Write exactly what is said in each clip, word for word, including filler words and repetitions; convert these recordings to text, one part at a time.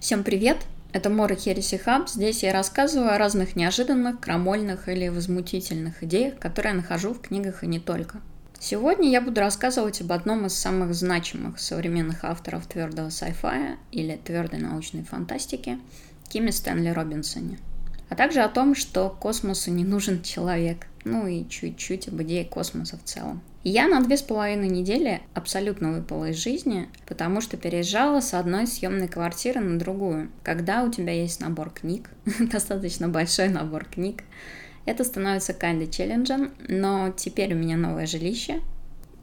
Всем привет! Это More of Heresy Hub. Здесь я рассказываю о разных неожиданных, крамольных или возмутительных идеях, которые я нахожу в книгах и не только. Сегодня я буду рассказывать об одном из самых значимых современных авторов твердого sci-fi или твердой научной фантастики Киме Стэнли Робинсоне, а также о том, что космосу не нужен человек, ну и чуть-чуть об идее космоса в целом. Я на две с половиной недели абсолютно выпала из жизни, потому что переезжала с одной съемной квартиры на другую. Когда у тебя есть набор книг, достаточно большой набор книг, это становится kinda challenging, но теперь у меня новое жилище,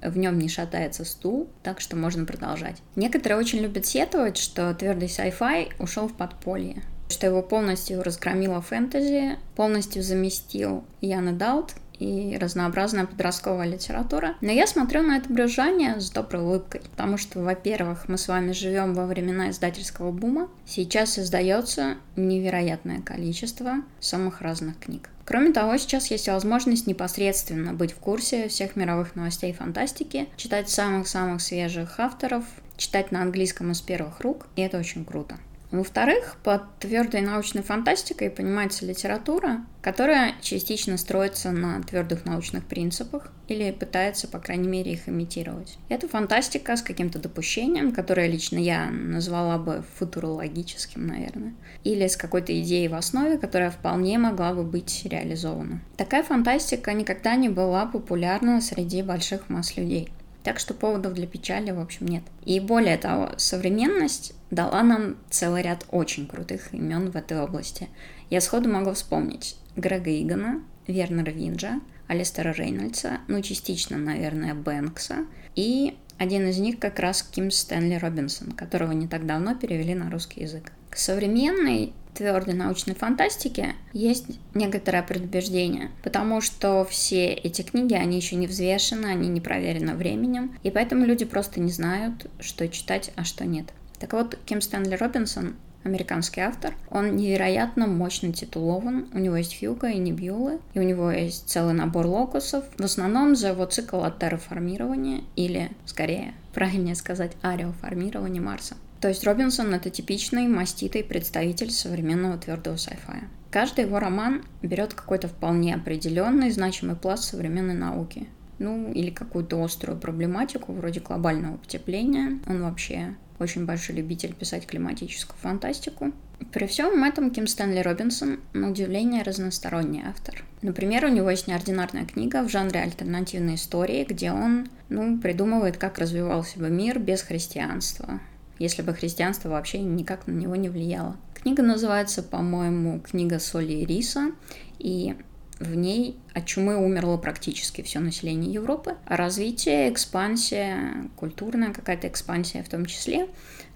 в нем не шатается стул, так что можно продолжать. Некоторые очень любят сетовать, что твердый sci-fi ушел в подполье, что его полностью разгромила фэнтези, полностью заместил Ян Эдалт и разнообразная подростковая литература. Но я смотрю на это брюзжание с доброй улыбкой, потому что, во-первых, мы с вами живем во времена издательского бума. Сейчас издается невероятное количество самых разных книг. Кроме того, сейчас есть возможность непосредственно быть в курсе всех мировых новостей фантастики, читать самых-самых свежих авторов, читать на английском из первых рук, и это очень круто. Во-вторых, под твердой научной фантастикой понимается литература, которая частично строится на твердых научных принципах или пытается, по крайней мере, их имитировать. Это фантастика с каким-то допущением, которое лично я назвала бы футурологическим, наверное, или с какой-то идеей в основе, которая вполне могла бы быть реализована. Такая фантастика никогда не была популярна среди больших масс людей. Так что поводов для печали, в общем, нет. И более того, современность дала нам целый ряд очень крутых имен в этой области. Я сходу могу вспомнить Грега Игана, Вернера Винджа, Алистера Рейнольдса, ну, частично, наверное, Бэнкса. И один из них как раз Ким Стэнли Робинсон, которого не так давно перевели на русский язык. К современной твердой научной фантастике есть некоторое предубеждение, потому что все эти книги, они еще не взвешены, они не проверены временем, и поэтому люди просто не знают, что читать, а что нет. Так вот, Ким Стэнли Робинсон, американский автор, он невероятно мощно титулован, у него есть Hugo и Nebula, и у него есть целый набор локусов, в основном за его цикл о терраформировании, или, скорее, правильнее сказать, ареоформировании Марса. То есть Робинсон — это типичный маститый представитель современного твердого sci-fi. Каждый его роман берет какой-то вполне определенный, значимый пласт современной науки. Ну, или какую-то острую проблематику, вроде глобального потепления. Он вообще очень большой любитель писать климатическую фантастику. При всем этом Ким Стэнли Робинсон, на удивление, разносторонний автор. Например, у него есть неординарная книга в жанре альтернативной истории, где он, ну, придумывает, как развивался бы мир без христианства, если бы христианство вообще никак на него не влияло. Книга называется, по-моему, «Книга соли и риса», и в ней от чумы умерло практически все население Европы. Развитие, экспансия, культурная какая-то экспансия в том числе,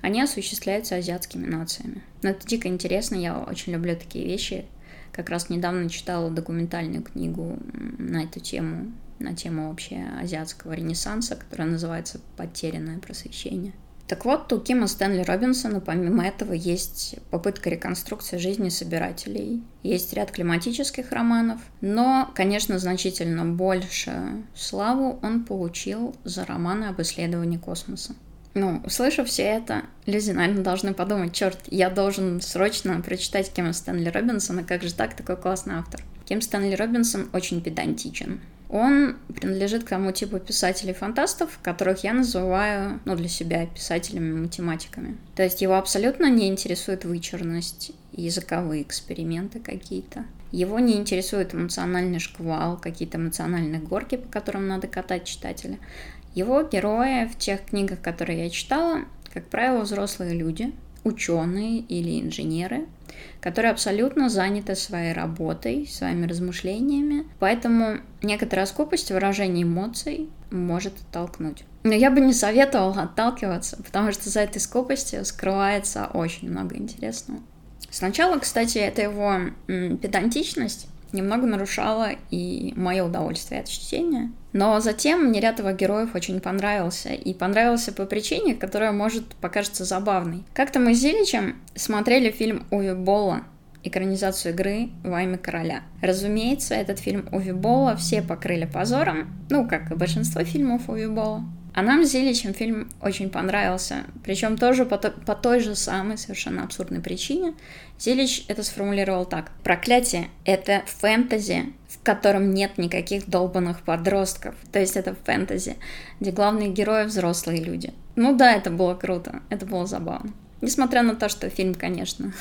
они осуществляются азиатскими нациями. Но это дико интересно, я очень люблю такие вещи. Как раз недавно читала документальную книгу на эту тему, на тему вообще азиатского ренессанса, которая называется «Потерянное просвещение». Так вот, у Кима Стэнли Робинсона, помимо этого, есть попытка реконструкции жизни собирателей, есть ряд климатических романов, но, конечно, значительно больше славу он получил за романы об исследовании космоса. Ну, услышав все это, люди, наверное, должны подумать: черт, я должен срочно прочитать Кима Стэнли Робинсона, как же так, такой классный автор. Ким Стэнли Робинсон очень педантичен. Он принадлежит к тому типу писателей-фантастов, которых я называю, ну, для себя писателями-математиками. То есть его абсолютно не интересует вычурность, языковые эксперименты какие-то. Его не интересует эмоциональный шквал, какие-то эмоциональные горки, по которым надо катать читателя. Его герои в тех книгах, которые я читала, как правило, взрослые люди, ученые или инженеры, которые абсолютно заняты своей работой, своими размышлениями, поэтому некоторая скупость выражения эмоций может оттолкнуть. Но я бы не советовала отталкиваться, потому что за этой скупостью скрывается очень много интересного. Сначала, кстати, эта его м, педантичность немного нарушала и мое удовольствие от чтения, но затем мне ряд его героев очень понравился, и понравился по причине, которая может покажется забавной. Как-то мы с Зиличем смотрели фильм Уве Болла, экранизацию игры «Во имя короля». Разумеется, этот фильм Уве Болла все покрыли позором, ну, как и большинство фильмов Уве Болла. А нам с Зиличем фильм очень понравился, причем тоже по, то, по той же самой совершенно абсурдной причине. Зилич это сформулировал так. Проклятие — это фэнтези, в котором нет никаких долбанных подростков. То есть это фэнтези, где главные герои — взрослые люди. Ну да, это было круто, это было забавно. Несмотря на то, что фильм, конечно,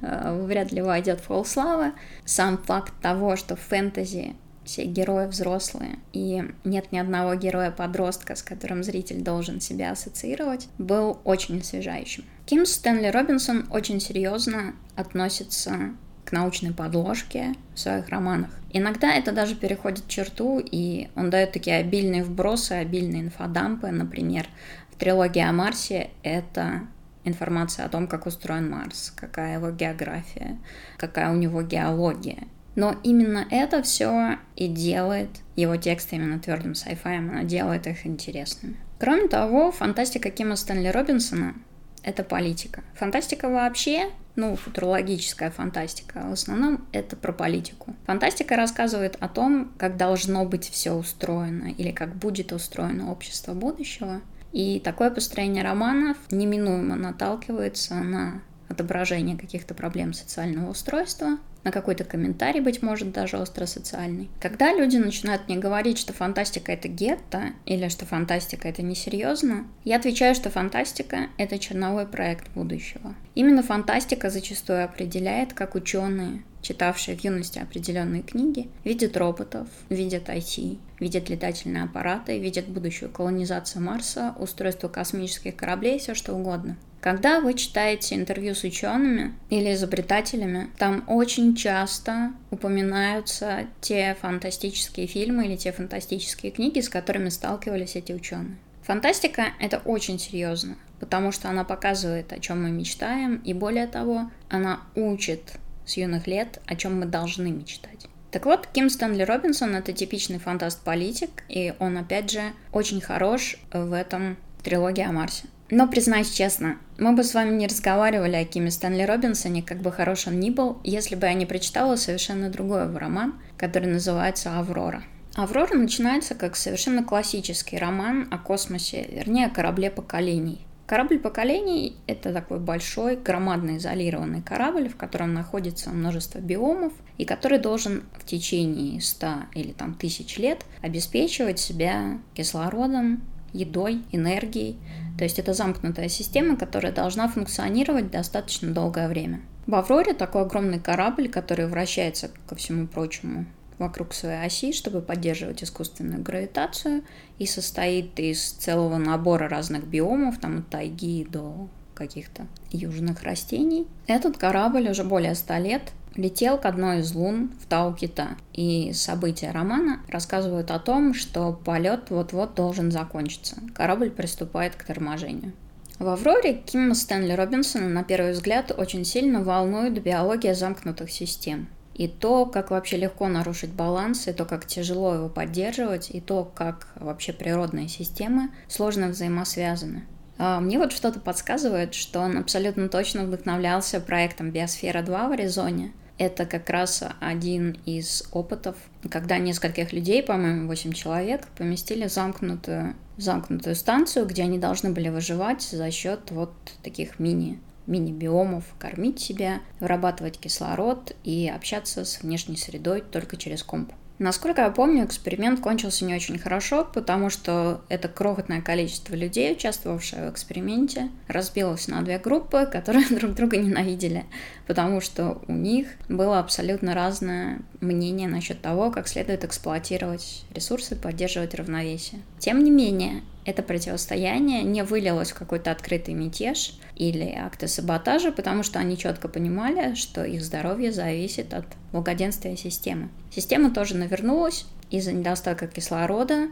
вряд ли войдет в холл славы, сам факт того, что фэнтези все герои взрослые, и нет ни одного героя-подростка, с которым зритель должен себя ассоциировать, был очень освежающим. Ким Стэнли Робинсон очень серьезно относится к научной подложке в своих романах. Иногда это даже переходит черту, и он дает такие обильные вбросы, обильные инфодампы. Например, в трилогии о Марсе это информация о том, как устроен Марс, какая его география, какая у него геология. Но именно это все и делает его тексты именно твердым сайфаем, она делает их интересными. Кроме того, фантастика Кима Стэнли Робинсона — это политика. Фантастика вообще, ну, футурологическая фантастика, в основном это про политику. Фантастика рассказывает о том, как должно быть все устроено или как будет устроено общество будущего. И такое построение романов неминуемо наталкивается на отображение каких-то проблем социального устройства, на какой-то комментарий, быть может, даже остросоциальный. Когда люди начинают мне говорить, что фантастика — это гетто, или что фантастика — это несерьезно, я отвечаю, что фантастика — это черновой проект будущего. Именно фантастика зачастую определяет, как ученые, читавшие в юности определенные книги, видят роботов, видят ай ти, видят летательные аппараты, видят будущую колонизацию Марса, устройство космических кораблей, все что угодно. Когда вы читаете интервью с учеными или изобретателями, там очень часто упоминаются те фантастические фильмы или те фантастические книги, с которыми сталкивались эти ученые. Фантастика — это очень серьезно, потому что она показывает, о чем мы мечтаем, и более того, она учит с юных лет, о чем мы должны мечтать. Так вот, Ким Стэнли Робинсон — это типичный фантаст-политик, и он, опять же, очень хорош в этом трилогии о Марсе. Но, признаюсь честно, мы бы с вами не разговаривали о Киме Стэнли Робинсоне, как бы хорош он ни был, если бы я не прочитала совершенно другой его роман, который называется «Аврора». «Аврора» начинается как совершенно классический роман о космосе, вернее, о корабле поколений. Корабль поколений — это такой большой, громадно изолированный корабль, в котором находится множество биомов, и который должен в течение ста или там тысяч лет обеспечивать себя кислородом, едой, энергией. То есть это замкнутая система, которая должна функционировать достаточно долгое время. В «Авроре» такой огромный корабль, который вращается, ко всему прочему, вокруг своей оси, чтобы поддерживать искусственную гравитацию, и состоит из целого набора разных биомов, там от тайги до каких-то южных растений. Этот корабль уже более ста лет летел к одной из лун в Тау Кита. И события романа рассказывают о том, что полет вот-вот должен закончиться. Корабль приступает к торможению. В «Авроре» Кима Стэнли Робинсона, на первый взгляд, очень сильно волнует биология замкнутых систем. И то, как вообще легко нарушить баланс, и то, как тяжело его поддерживать, и то, как вообще природные системы сложно взаимосвязаны. Мне вот что-то подсказывает, что он абсолютно точно вдохновлялся проектом «Биосфера два» в Аризоне. Это как раз один из опытов, когда нескольких людей, по-моему, восемь человек, поместили в замкнутую, в замкнутую станцию, где они должны были выживать за счет вот таких мини мини-биомов, кормить себя, вырабатывать кислород и общаться с внешней средой только через комп. Насколько я помню, эксперимент кончился не очень хорошо, потому что это крохотное количество людей, участвовавших в эксперименте, разбилось на две группы, которые друг друга ненавидели, потому что у них было абсолютно разное мнение насчет того, как следует эксплуатировать ресурсы, поддерживать равновесие. Тем не менее, это противостояние не вылилось в какой-то открытый мятеж или акты саботажа, потому что они четко понимали, что их здоровье зависит от благоденствия системы. Система тоже навернулась из-за недостатка кислорода,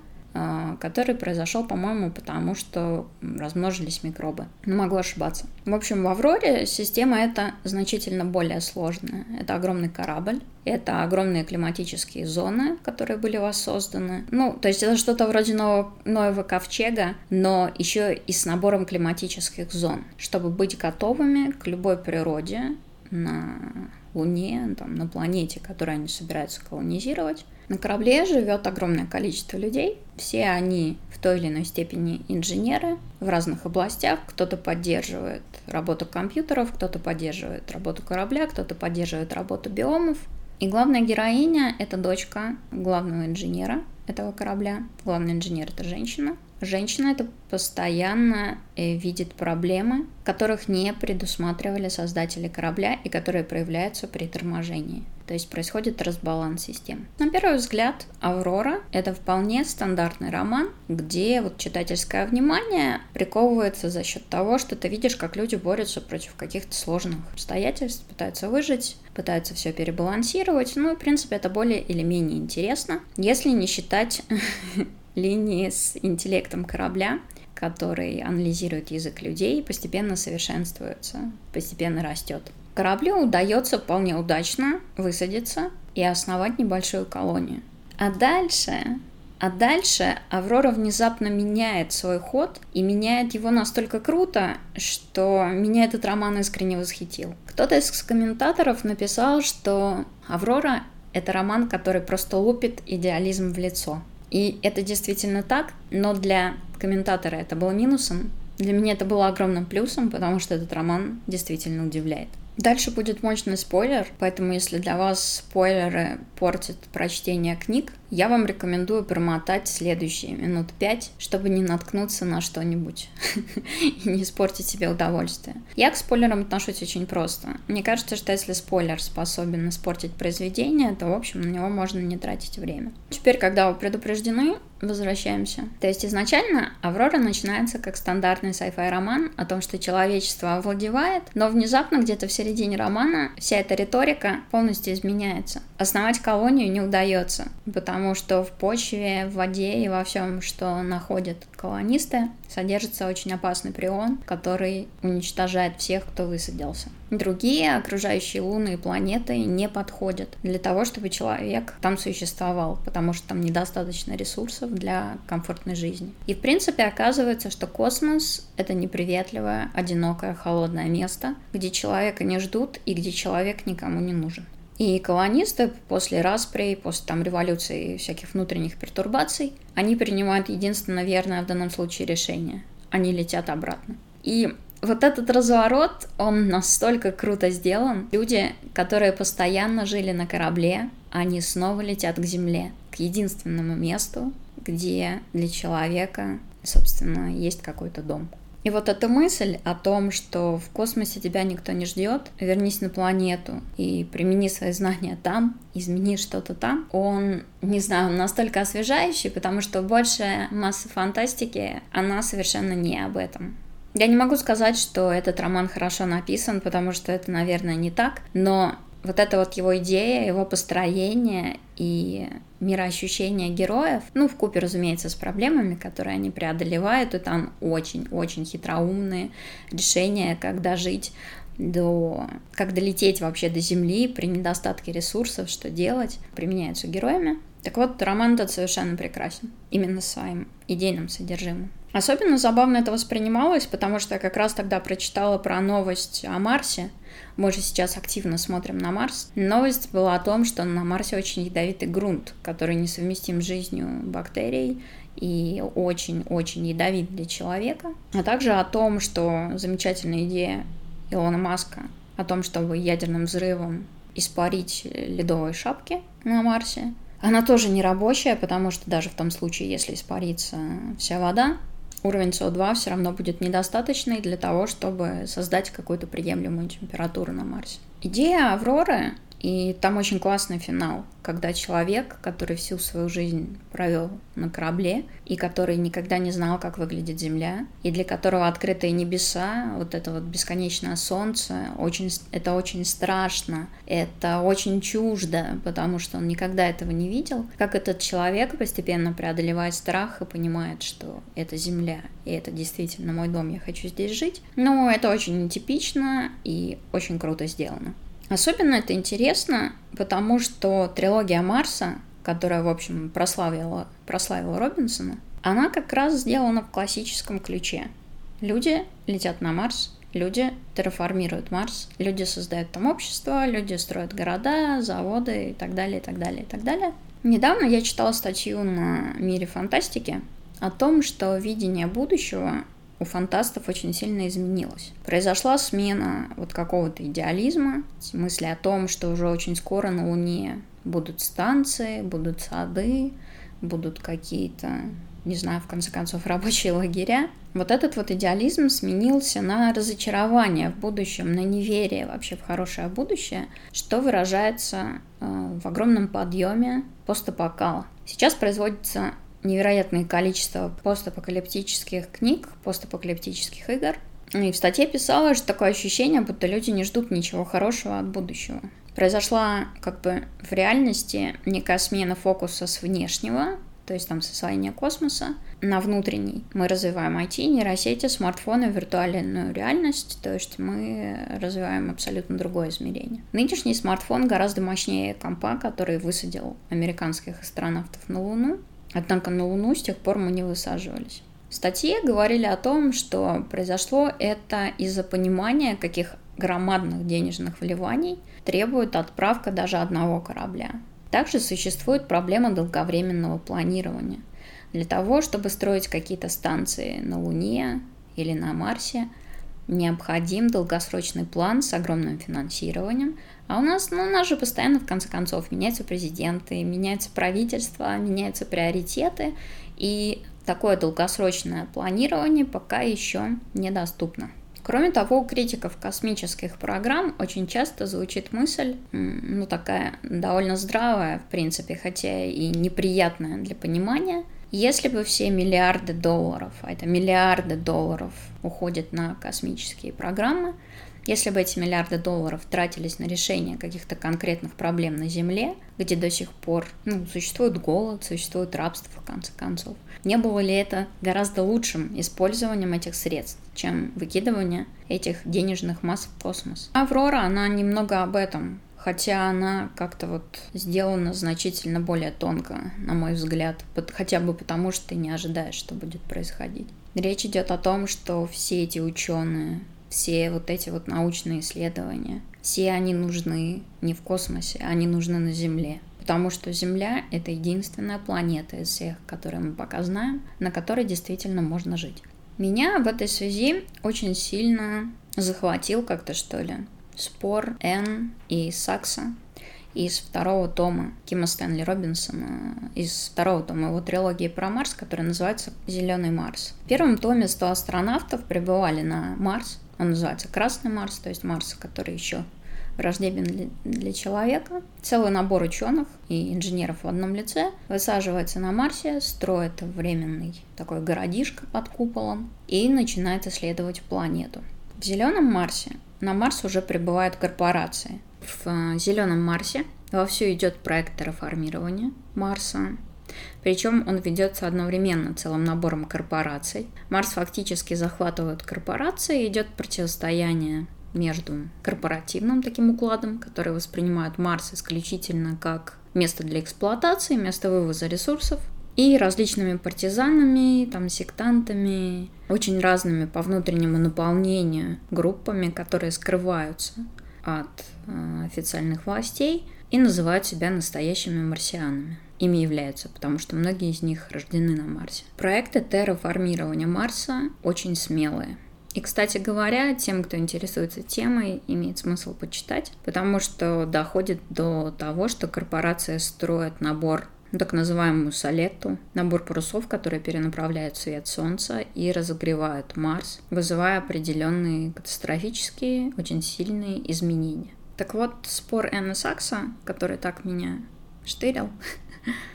который произошел, по-моему, потому что размножились микробы. Но могу ошибаться. В общем, в «Авроре» система эта значительно более сложная. Это огромный корабль, это огромные климатические зоны, которые были воссозданы. Ну, то есть это что-то вроде нового, нового ковчега, но еще и с набором климатических зон, чтобы быть готовыми к любой природе, на Луне, там, на планете, которую они собираются колонизировать. На корабле живет огромное количество людей. Все они в той или иной степени инженеры в разных областях. Кто-то поддерживает работу компьютеров, кто-то поддерживает работу корабля, кто-то поддерживает работу биомов. И главная героиня — это дочка главного инженера этого корабля. Главный инженер — это женщина. Женщина это постоянно видит проблемы, которых не предусматривали создатели корабля и которые проявляются при торможении. То есть происходит разбаланс систем. На первый взгляд, «Аврора» — это вполне стандартный роман, где вот читательское внимание приковывается за счет того, что ты видишь, как люди борются против каких-то сложных обстоятельств, пытаются выжить, пытаются все перебалансировать. Ну и, в принципе, это более или менее интересно, если не считать линии с интеллектом корабля, который анализирует язык людей и постепенно совершенствуется, постепенно растет. Кораблю удается вполне удачно высадиться и основать небольшую колонию. А дальше, а дальше Аврора внезапно меняет свой ход и меняет его настолько круто, что меня этот роман искренне восхитил. Кто-то из комментаторов написал, что «Аврора» — это роман, который просто лупит идеализм в лицо. И это действительно так, но для комментатора это было минусом. Для меня это было огромным плюсом, потому что этот роман действительно удивляет. Дальше будет мощный спойлер, поэтому если для вас спойлеры портят прочтение книг, я вам рекомендую промотать следующие минут пять, чтобы не наткнуться на что-нибудь и не испортить себе удовольствие. Я к спойлерам отношусь очень просто. Мне кажется, что если спойлер способен испортить произведение, то, в общем, на него можно не тратить время. Теперь, когда вы предупреждены, возвращаемся. То есть изначально «Аврора» начинается как стандартный sci-fi роман о том, что человечество овладевает, но внезапно где-то в середине романа вся эта риторика полностью изменяется. Основать колонию не удается, потому что в почве, в воде и во всем, что находят колонисты, содержится очень опасный прион, который уничтожает всех, кто высадился. Другие окружающие луны и планеты не подходят для того, чтобы человек там существовал, потому что там недостаточно ресурсов для комфортной жизни. И в принципе оказывается, что космос — это неприветливое, одинокое, холодное место, где человека не ждут и где человек никому не нужен. И колонисты после распри, после там, революции и всяких внутренних пертурбаций, они принимают единственно верное в данном случае решение. Они летят обратно. И вот этот разворот, он настолько круто сделан. Люди, которые постоянно жили на корабле, они снова летят к Земле, к единственному месту, где для человека, собственно, есть какой-то дом. И вот эта мысль о том, что в космосе тебя никто не ждет, вернись на планету и примени свои знания там, измени что-то там, он, не знаю, настолько освежающий, потому что большая масса фантастики, она совершенно не об этом. Я не могу сказать, что этот роман хорошо написан, потому что это, наверное, не так, но вот эта вот его идея, его построение и мироощущение героев, ну, вкупе, разумеется, с проблемами, которые они преодолевают, и там очень-очень хитроумные решения, как дожить до... как долететь вообще до Земли при недостатке ресурсов, что делать, применяются героями. Так вот, роман этот совершенно прекрасен, именно своим идейным содержимым. Особенно забавно это воспринималось, потому что я как раз тогда прочитала про новость о Марсе. Мы же сейчас активно смотрим на Марс. Новость была о том, что на Марсе очень ядовитый грунт, который несовместим с жизнью бактерий и очень-очень ядовит для человека. А также о том, что замечательная идея Илона Маска о том, чтобы ядерным взрывом испарить ледовые шапки на Марсе. Она тоже не рабочая, потому что даже в том случае, если испарится вся вода, уровень эс о два все равно будет недостаточный для того, чтобы создать какую-то приемлемую температуру на Марсе. Идея Авроры, и там очень классный финал, когда человек, который всю свою жизнь провел на корабле, и который никогда не знал, как выглядит Земля, и для которого открытые небеса, вот это вот бесконечное солнце, очень, это очень страшно, это очень чуждо, потому что он никогда этого не видел. Как этот человек постепенно преодолевает страх и понимает, что это Земля, и это действительно мой дом, я хочу здесь жить. Ну, это очень нетипично и очень круто сделано. Особенно это интересно, потому что трилогия Марса, которая, в общем, прославила, прославила Робинсона, она как раз сделана в классическом ключе. Люди летят на Марс, Люди терраформируют Марс, люди создают там общество, люди строят города, заводы и так далее, и так далее, и так далее. Недавно я читала статью на «Мире фантастики» о том, что видение будущего у фантастов очень сильно изменилось. Произошла смена вот какого-то идеализма, мысли о том, что уже очень скоро на Луне будут станции, будут сады, будут какие-то, не знаю, в конце концов, рабочие лагеря. Вот этот вот идеализм сменился на разочарование в будущем, на неверие вообще в хорошее будущее, что выражается в огромном подъеме постапокала. Сейчас производится невероятное количество постапокалиптических книг, постапокалиптических игр. И в статье писала, что такое ощущение, будто люди не ждут ничего хорошего от будущего. Произошла как бы в реальности некая смена фокуса с внешнего, то есть там с освоения космоса, на внутренний. Мы развиваем ай ти, нейросети, смартфоны, виртуальную реальность, то есть мы развиваем абсолютно другое измерение. Нынешний смартфон гораздо мощнее компа, который высадил американских астронавтов на Луну. Однако на Луну с тех пор мы не высаживались. В статье говорили о том, что произошло это из-за понимания, каких громадных денежных вливаний требует отправка даже одного корабля. Также существует проблема долговременного планирования. Для того, чтобы строить какие-то станции на Луне или на Марсе, необходим долгосрочный план с огромным финансированием. А у нас, ну, у нас же постоянно, в конце концов, меняются президенты, меняются правительства, меняются приоритеты. И такое долгосрочное планирование пока еще недоступно. Кроме того, у критиков космических программ очень часто звучит мысль, ну, такая довольно здравая, в принципе, хотя и неприятная для понимания. Если бы все миллиарды долларов, а это миллиарды долларов уходят на космические программы, если бы эти миллиарды долларов тратились на решение каких-то конкретных проблем на Земле, где до сих пор, ну, существует голод, существует рабство, в конце концов, не было ли это гораздо лучшим использованием этих средств, чем выкидывание этих денежных масс в космос? Аврора, она немного об этом, хотя она как-то вот сделана значительно более тонко, на мой взгляд, хотя бы потому, что ты не ожидаешь, что будет происходить. Речь идет о том, что все эти ученые, все вот эти вот научные исследования, все они нужны не в космосе, они нужны на Земле. Потому что Земля — это единственная планета из всех, которые мы пока знаем, на которой действительно можно жить. Меня в этой связи очень сильно захватил как-то, что ли, спор Энн и Сакса из второго тома Кима Стэнли Робинсона, из второго тома его трилогии про Марс, который называется «Зеленый Марс». В первом томе сто астронавтов прибывали на Марс. Он называется «Красный Марс», то есть Марс, который еще враждебен для, для человека. Целый набор ученых и инженеров в одном лице высаживается на Марсе, строит временный такой городишко под куполом и начинает исследовать планету. В «Зеленом Марсе» на Марс уже прибывают корпорации. В «Зеленом Марсе» вовсю идет проект терраформирования Марса. Причем он ведется одновременно целым набором корпораций. Марс фактически захватывают корпорации, идет противостояние между корпоративным таким укладом, который воспринимает Марс исключительно как место для эксплуатации, место вывоза ресурсов, и различными партизанами, там, сектантами, очень разными по внутреннему наполнению группами, которые скрываются от э, официальных властей и называют себя настоящими марсианами. Ими являются, потому что многие из них рождены на Марсе. Проекты терраформирования Марса очень смелые. И, кстати говоря, тем, кто интересуется темой, имеет смысл почитать, потому что доходит до того, что корпорации строят набор, ну, так называемую солетту, набор парусов, которые перенаправляют свет Солнца и разогревают Марс, вызывая определенные катастрофические, очень сильные изменения. Так вот, спор Энна Сакса, который так меня штырил,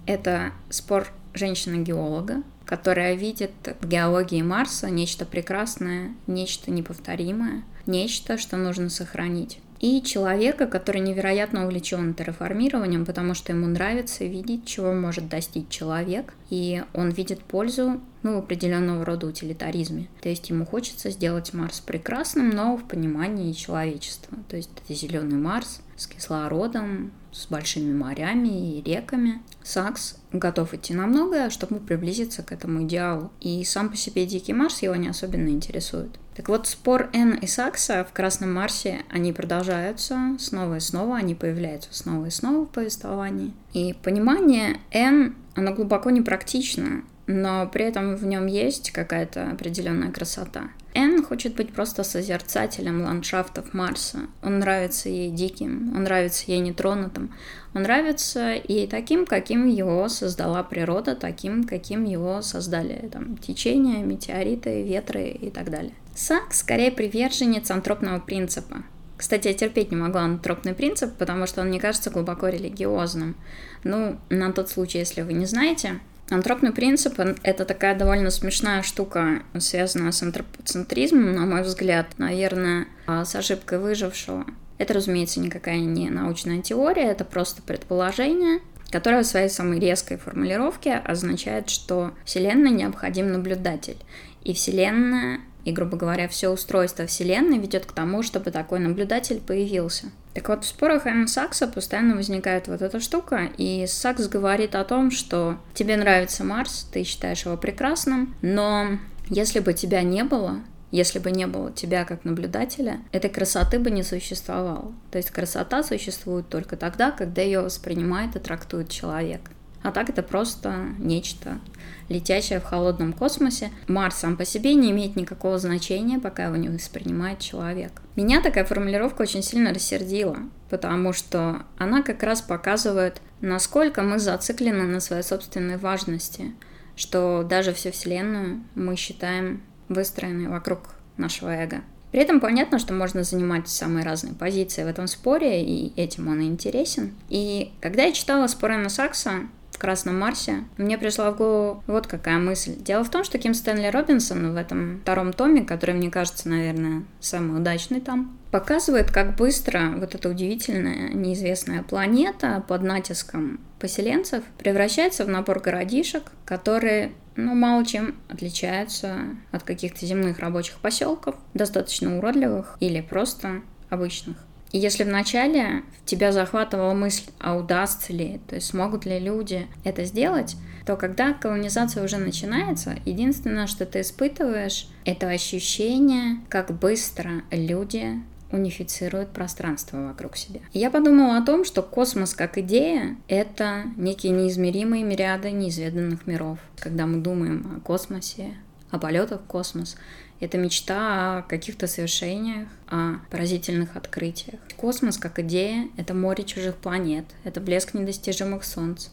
это спор женщины-геолога, которая видит в геологии Марса нечто прекрасное, нечто неповторимое, нечто, что нужно сохранить. И человека, который невероятно увлечен терраформированием, потому что ему нравится видеть, чего может достичь человек, и он видит пользу, ну, в определенного рода утилитаризме. То есть ему хочется сделать Марс прекрасным, но в понимании человечества. То есть это зеленый Марс с кислородом, с большими морями и реками. Сакс готов идти на многое, чтобы приблизиться к этому идеалу. И сам по себе дикий Марс его не особенно интересует. Так вот, спор Энн и Сакса в «Красном Марсе», они продолжаются снова и снова, они появляются снова и снова в повествовании. И понимание Энн, оно глубоко непрактично, но при этом в нем есть какая-то определенная красота. Энн хочет быть просто созерцателем ландшафтов Марса. Он нравится ей диким, он нравится ей нетронутым, он нравится ей таким, каким его создала природа, таким, каким его создали там, течения, метеориты, ветры и так далее. Сакс скорее приверженец антропного принципа. Кстати, я терпеть не могла антропный принцип, потому что он мне кажется глубоко религиозным. Ну, на тот случай, если вы не знаете... Антропный принцип – это такая довольно смешная штука, связанная с антропоцентризмом, на мой взгляд, наверное, с ошибкой выжившего. Это, разумеется, никакая не научная теория, это просто предположение, которое в своей самой резкой формулировке означает, что Вселенной необходим наблюдатель, и Вселенная, и, грубо говоря, все устройство Вселенной ведет к тому, чтобы такой наблюдатель появился. Так вот, в спорах Энн и Сакса постоянно возникает вот эта штука, и Сакс говорит о том, что тебе нравится Марс, ты считаешь его прекрасным, но если бы тебя не было, если бы не было тебя как наблюдателя, этой красоты бы не существовало. То есть красота существует только тогда, когда ее воспринимает и трактует человек. А так это просто нечто, летящее в холодном космосе. Марс сам по себе не имеет никакого значения, пока его не воспринимает человек. Меня такая формулировка очень сильно рассердила, потому что она как раз показывает, насколько мы зациклены на своей собственной важности, что даже всю Вселенную мы считаем выстроенной вокруг нашего эго. При этом понятно, что можно занимать самые разные позиции в этом споре, и этим он и интересен. И когда я читала спор Энн и Сакса в «Красном Марсе», мне пришла в голову вот какая мысль. Дело в том, что Ким Стэнли Робинсон в этом втором томе, который, мне кажется, наверное, самый удачный там, показывает, как быстро вот эта удивительная неизвестная планета под натиском поселенцев превращается в набор городишек, которые, ну, мало чем отличаются от каких-то земных рабочих поселков, достаточно уродливых или просто обычных. И если вначале тебя захватывала мысль, а удастся ли, то есть смогут ли люди это сделать, то когда колонизация уже начинается, единственное, что ты испытываешь, это ощущение, как быстро люди унифицирует пространство вокруг себя. И я подумала о том, что космос как идея — это некие неизмеримые мириады неизведанных миров. Когда мы думаем о космосе, о полетах в космос, это мечта о каких-то совершениях, о поразительных открытиях. Космос как идея — это море чужих планет, это блеск недостижимых солнц,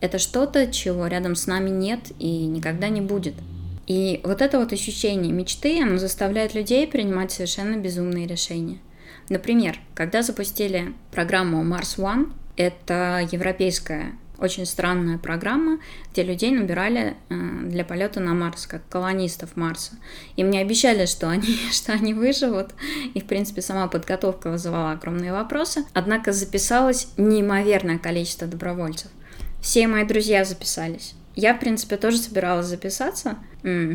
это что-то, чего рядом с нами нет и никогда не будет. И вот это вот ощущение мечты, оно заставляет людей принимать совершенно безумные решения. Например, когда запустили программу Mars One, это европейская, очень странная программа, где людей набирали для полета на Марс, как колонистов Марса. И мне обещали, что они, что они выживут, и, в принципе, сама подготовка вызывала огромные вопросы. Однако записалось неимоверное количество добровольцев. Все мои друзья записались. Я, в принципе, тоже собиралась записаться,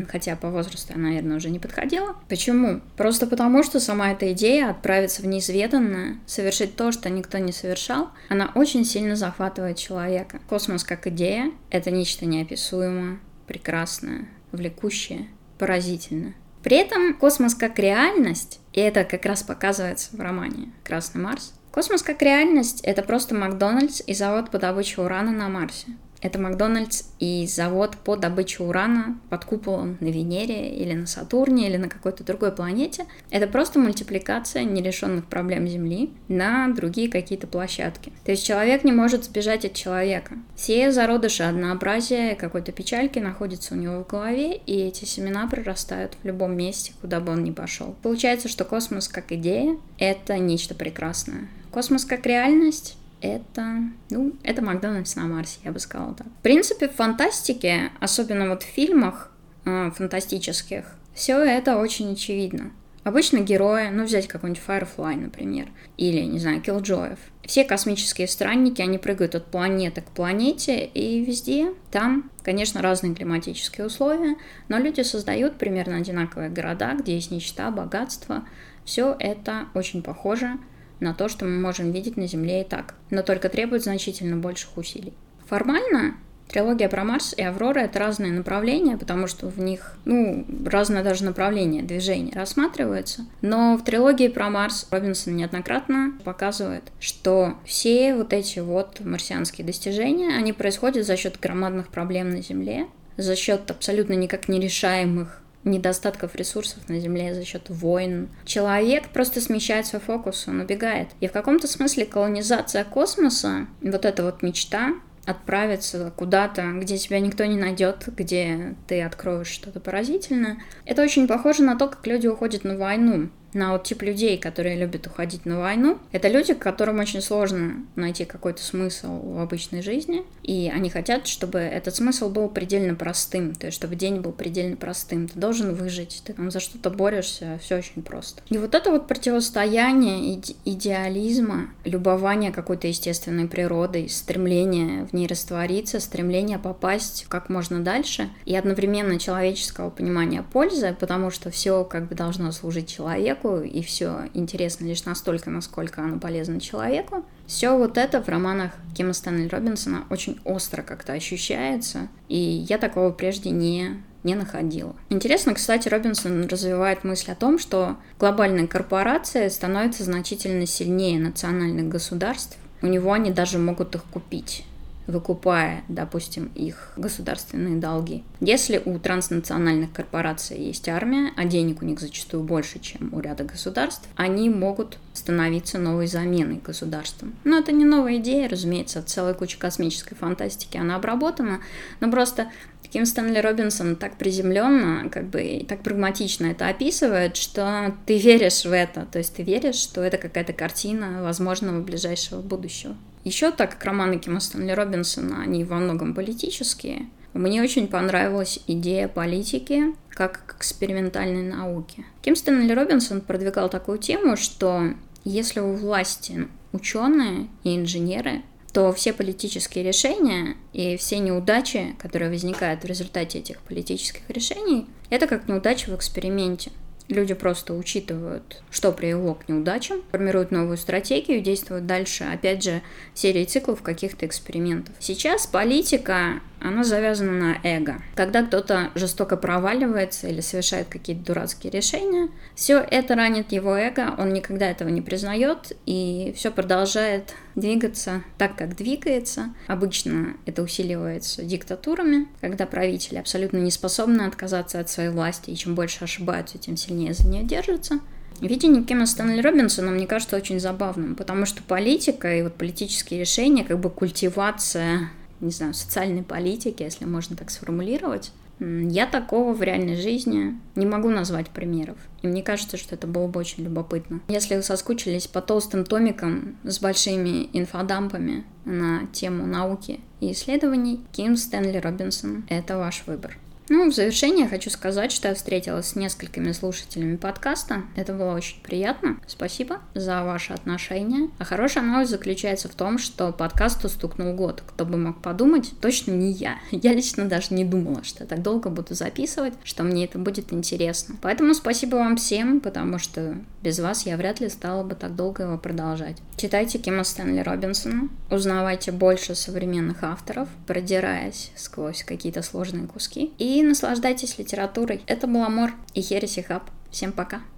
хотя по возрасту я, наверное, уже не подходила. Почему? Просто потому, что сама эта идея отправиться в неизведанное, совершить то, что никто не совершал, она очень сильно захватывает человека. Космос как идея — это нечто неописуемое, прекрасное, влекущее, поразительное. При этом космос как реальность, и это как раз показывается в романе «Красный Марс», космос как реальность — это просто Макдональдс и завод по добыче урана на Марсе. Это Макдональдс и завод по добыче урана под куполом на Венере или на Сатурне или на какой-то другой планете. Это просто мультипликация нерешенных проблем Земли на другие какие-то площадки. То есть человек не может сбежать от человека. Все зародыши однообразия какой-то печальки находятся у него в голове, и эти семена прорастают в любом месте, куда бы он ни пошел. Получается, что космос как идея — это нечто прекрасное. Космос как реальность — Это, ну, это Макдональдс на Марсе, я бы сказала так. В принципе, в фантастике, особенно вот в фильмах э, фантастических, все это очень очевидно. Обычно герои, ну, взять какой-нибудь Firefly, например, или, не знаю, Killjoys. Все космические странники, они прыгают от планеты к планете, и везде там, конечно, разные климатические условия, но люди создают примерно одинаковые города, где есть нищета, богатство. Все это очень похоже на то, что мы можем видеть на Земле и так, но только требует значительно больших усилий. Формально трилогия про Марс и Аврора — это разные направления, потому что в них, ну, разное даже направление движения рассматривается. Но в трилогии про Марс Робинсон неоднократно показывает, что все вот эти вот марсианские достижения, они происходят за счет громадных проблем на Земле, за счет абсолютно никак нерешаемых недостатков ресурсов на Земле, за счет войн. Человек просто смещает свой фокус, он убегает. И в каком-то смысле колонизация космоса, вот эта вот мечта отправиться куда-то, где тебя никто не найдет, где ты откроешь что-то поразительное, это очень похоже на то, как люди уходят на войну. На вот тип людей, которые любят уходить на войну. Это люди, которым очень сложно найти какой-то смысл в обычной жизни. И они хотят, чтобы этот смысл был предельно простым. То есть, чтобы день был предельно простым. Ты должен выжить, ты там за что-то борешься, все очень просто. И вот это вот противостояние иде- идеализма, любование какой-то естественной природой, стремление в ней раствориться, стремление попасть как можно дальше. И одновременно человеческого понимания пользы, потому что все как бы должно служить человеку, и все интересно лишь настолько, насколько оно полезно человеку. Все вот это в романах Кима Стэнли Робинсона очень остро как-то ощущается, и я такого прежде не, не находила. Интересно, кстати, Робинсон развивает мысль о том, что глобальные корпорации становятся значительно сильнее национальных государств, у него они даже могут их купить, выкупая, допустим, их государственные долги. Если у транснациональных корпораций есть армия, а денег у них зачастую больше, чем у ряда государств, они могут становиться новой заменой государствам. Но это не новая идея, разумеется, целая куча космической фантастики, она обработана, но просто Ким Стэнли Робинсон так приземленно, как бы, и так прагматично это описывает, что ты веришь в это, то есть ты веришь, что это какая-то картина возможного ближайшего будущего. Еще, так как романы Кима Стэнли Робинсона, они во многом политические, мне очень понравилась идея политики как к экспериментальной науке. Ким Стэнли Робинсон продвигал такую тему, что если у власти ученые и инженеры, то все политические решения и все неудачи, которые возникают в результате этих политических решений, это как неудача в эксперименте. Люди просто учитывают, что привело к неудачам, формируют новую стратегию, действуют дальше, опять же, серии циклов каких-то экспериментов. Сейчас политика, она завязана на эго. Когда кто-то жестоко проваливается или совершает какие-то дурацкие решения, все это ранит его эго, он никогда этого не признает, и все продолжает двигаться так, как двигается. Обычно это усиливается диктатурами, когда правители абсолютно не способны отказаться от своей власти, и чем больше ошибаются, тем сильнее за нее держатся. Видение Кима Стэнли Робинсона, мне кажется, очень забавным, потому что политика и вот политические решения, как бы культивация, не знаю, социальной политики, если можно так сформулировать, я такого в реальной жизни не могу назвать примеров. И мне кажется, что это было бы очень любопытно. Если вы соскучились по толстым томикам с большими инфодампами на тему науки и исследований, Ким Стэнли Робинсон — это ваш выбор. Ну, в завершение хочу сказать, что я встретилась с несколькими слушателями подкаста. Это было очень приятно. Спасибо за ваши отношения. А хорошая новость заключается в том, что подкасту стукнул год. Кто бы мог подумать, точно не я. Я лично даже не думала, что я так долго буду записывать, что мне это будет интересно. Поэтому спасибо вам всем, потому что без вас я вряд ли стала бы так долго его продолжать. Читайте Кима Стэнли Робинсона, узнавайте больше современных авторов, продираясь сквозь какие-то сложные куски, и наслаждайтесь литературой. Это был More of Heresy Hub. Всем пока!